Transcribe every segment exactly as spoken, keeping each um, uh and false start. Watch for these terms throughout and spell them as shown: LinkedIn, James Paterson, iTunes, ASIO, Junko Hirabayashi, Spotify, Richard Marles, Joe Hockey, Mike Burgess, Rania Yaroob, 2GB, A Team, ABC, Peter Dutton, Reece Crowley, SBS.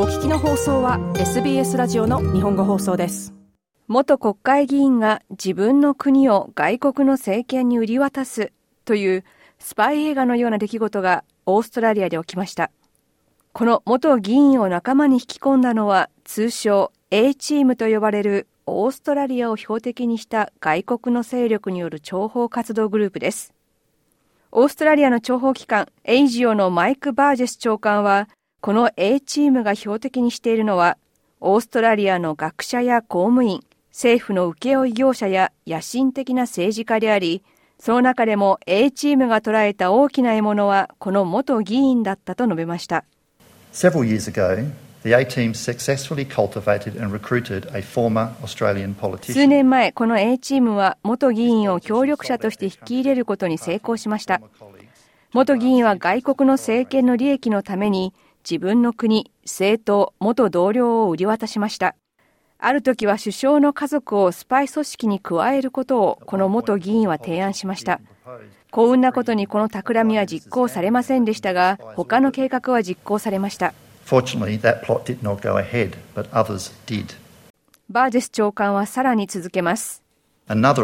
お聞きの放送は エスビーエス ラジオの日本語放送です。元国会議員が自分の国を外国の政権に売り渡すというスパイ映画のような出来事がオーストラリアで起きました。この元議員を仲間に引き込んだのは、通称 A チームと呼ばれるオーストラリアを標的にした外国の勢力による諜報活動グループです。オーストラリアの諜報機関エイジオのマイク・バージェス長官は、この A チームが標的にしているのは、オーストラリアの学者や公務員、政府の請負業者や野心的な政治家であり、その中でも A チームが捉えた大きな獲物はこの元議員だったと述べました。Several years ago, the A team successfully cultivated and recruited a former Australian politician. 数年前、この A チームは元議員を協力者として引き入れることに成功しました。元議員は外国の政権の利益のために、自分の国、政党、元同僚を売り渡しました。ある時は首相の家族をスパイ組織に加えることをこの元議員は提案しました。幸運なことにこの企みは実行されませんでしたが、他の計画は実行されました。バージェス長官はさらに続けます。別のオー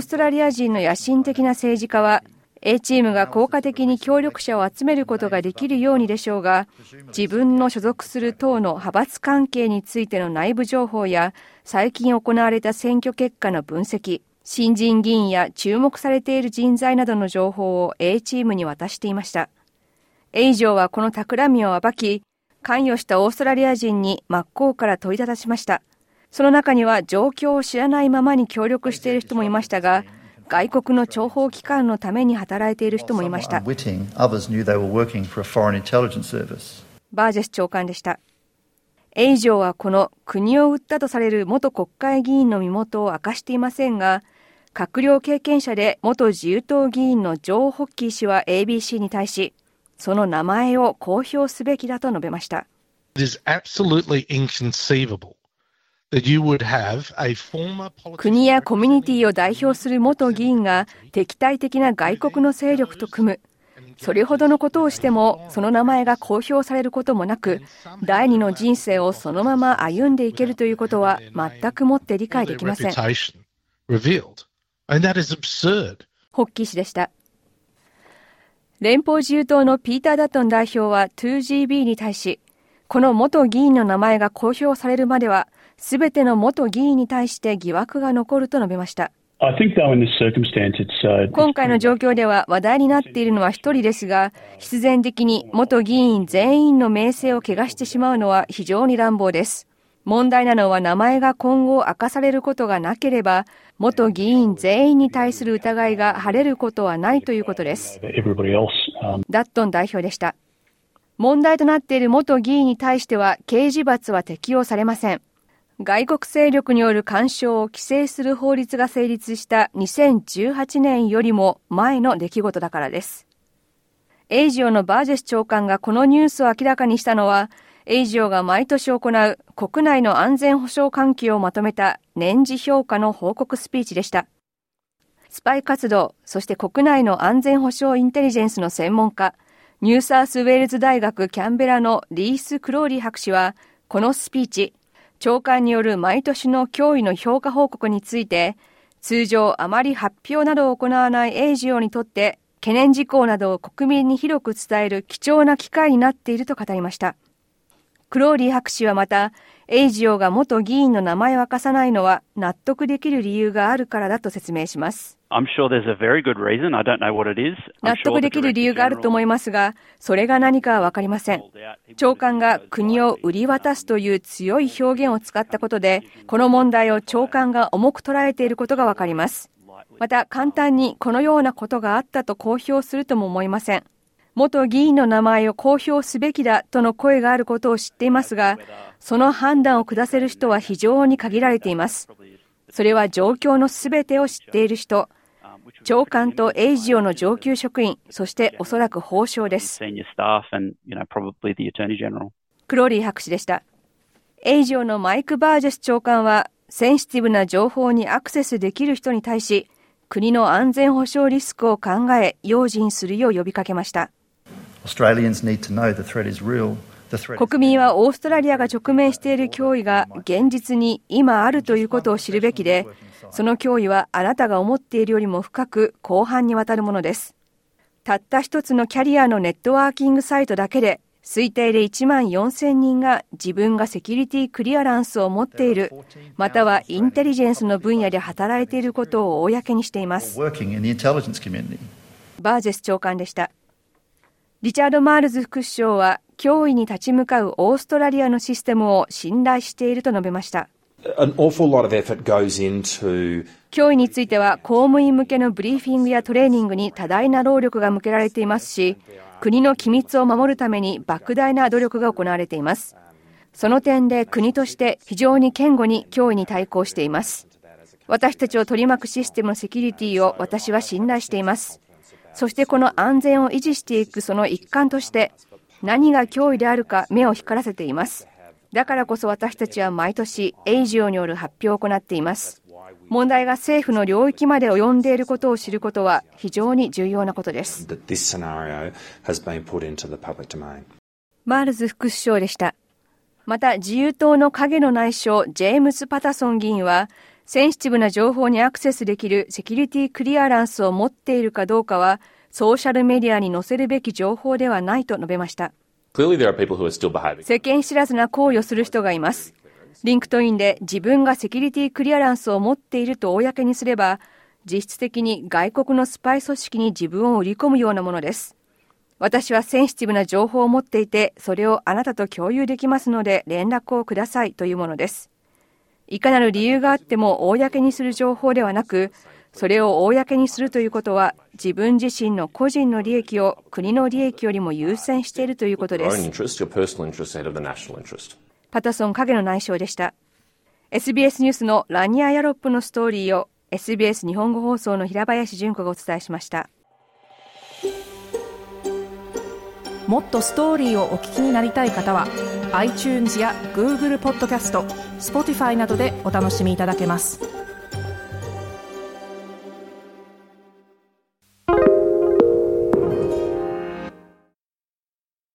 ストラリア人の野心的な政治家は、A チームが効果的に協力者を集めることができるようにでしょうが、自分の所属する党の派閥関係についての内部情報や、最近行われた選挙結果の分析、新人議員や注目されている人材などの情報を A チームに渡していました。エイジョはこの企みを暴き、関与したオーストラリア人に真っ向から問いただしました。その中には状況を知らないままに協力している人もいましたが、外国の諜報機関のために働いている人もいました。バージェス長官でした。エイジョはこの国を売ったとされる元国会議員の身元を明かしていませんが、閣僚経験者で元自由党議員のジョー・ホッキー氏は エービーシー に対し、その名前を公表すべきだと述べました。国やコミュニティを代表する元議員が敵対的な外国の勢力と組む。それほどのことをしても、その名前が公表されることもなく、第二の人生をそのまま歩んでいけるということは全くもって理解できません。ホッキー氏でした。連邦自由党のピーター・ダトン代表は ツージービー に対し、この元議員の名前が公表されるまでは、すべての元議員に対して疑惑が残ると述べました。今回の状況では話題になっているのは一人ですが、必然的に元議員全員の名声を汚してしまうのは非常に乱暴です。問題なのは名前が今後明かされることがなければ、元議員全員に対する疑いが晴れることはないということです。ダットン代表でした。問題となっている元議員に対しては刑事罰は適用されません。外国勢力による干渉を規制する法律が成立したにせんじゅうはちねんよりも前の出来事だからです。エイジオのバージェス長官がこのニュースを明らかにしたのは、エイジオが毎年行う国内の安全保障環境をまとめた年次評価の報告スピーチでした。スパイ活動、そして国内の安全保障インテリジェンスの専門家、ニューサウスウェールズ大学キャンベラのリース・クローリー博士は、このスピーチ、長官による毎年の脅威の評価報告について、通常あまり発表などを行わないエイジオにとって、懸念事項などを国民に広く伝える貴重な機会になっていると語りました。クローリー博士はまた、エイジオが元議員の名前を明かさないのは納得できる理由があるからだと説明します。納得できる理由があると思いますが、それが何かは分かりません。長官が国を売り渡すという強い表現を使ったことで、この問題を長官が重く捉えていることが分かります。また、簡単にこのようなことがあったと公表するとも思いません。元議員の名前を公表すべきだとの声があることを知っていますが、その判断を下せる人は非常に限られています。それは状況のすべてを知っている人、長官とエイジオの上級職員、そしておそらく法相です。クローリー博士でした。エイジオのマイク・バージェス長官は、センシティブな情報にアクセスできる人に対し、国の安全保障リスクを考え、用心するよう呼びかけました。国民はオーストラリアが直面している脅威が現実に今あるということを知るべきで、その脅威はあなたが思っているよりも深く広範にわたるものです。たった一つのキャリアのネットワーキングサイトだけで、推定でいちまんよんせんにんが自分がセキュリティクリアランスを持っている、またはインテリジェンスの分野で働いていることを公にしています。バージェス長官でした。リチャード・マールズ副首相は、脅威に立ち向かうオーストラリアのシステムを信頼していると述べました。脅威については公務員向けのブリーフィングやトレーニングに多大な労力が向けられていますし、国の機密を守るために莫大な努力が行われています。その点で国として非常に堅固に脅威に対抗しています。私たちを取り巻くシステムのセキュリティを私は信頼しています。そしてこの安全を維持していくその一環として、何が脅威であるか目を光らせています。だからこそ私たちは毎年エイジオによる発表を行っています。問題が政府の領域まで及んでいることを知ることは非常に重要なことです。マールズ副首相でした。また自由党の影の内相ジェームス・パタソン議員は、センシティブな情報にアクセスできるセキュリティクリアランスを持っているかどうかは、ソーシャルメディアに載せるべき情報ではないと述べました。世間知らずな行為をする人がいます。リンクトインで自分がセキュリティクリアランスを持っていると公にすれば、実質的に外国のスパイ組織に自分を売り込むようなものです。私はセンシティブな情報を持っていて、それをあなたと共有できますので連絡をくださいというものです。いかなる理由があっても公にする情報ではなく、それを公にするということは、自分自身の個人の利益を国の利益よりも優先しているということです。パタソン影の内相でした。エスビーエス ニュースのラニア・ヤロップのストーリーを エスビーエス 日本語放送の平林純子がお伝えしました。もっとストーリーをお聞きになりたい方は、iTunes や Google ポッドキャスト、Spotify などでお楽しみいただけます。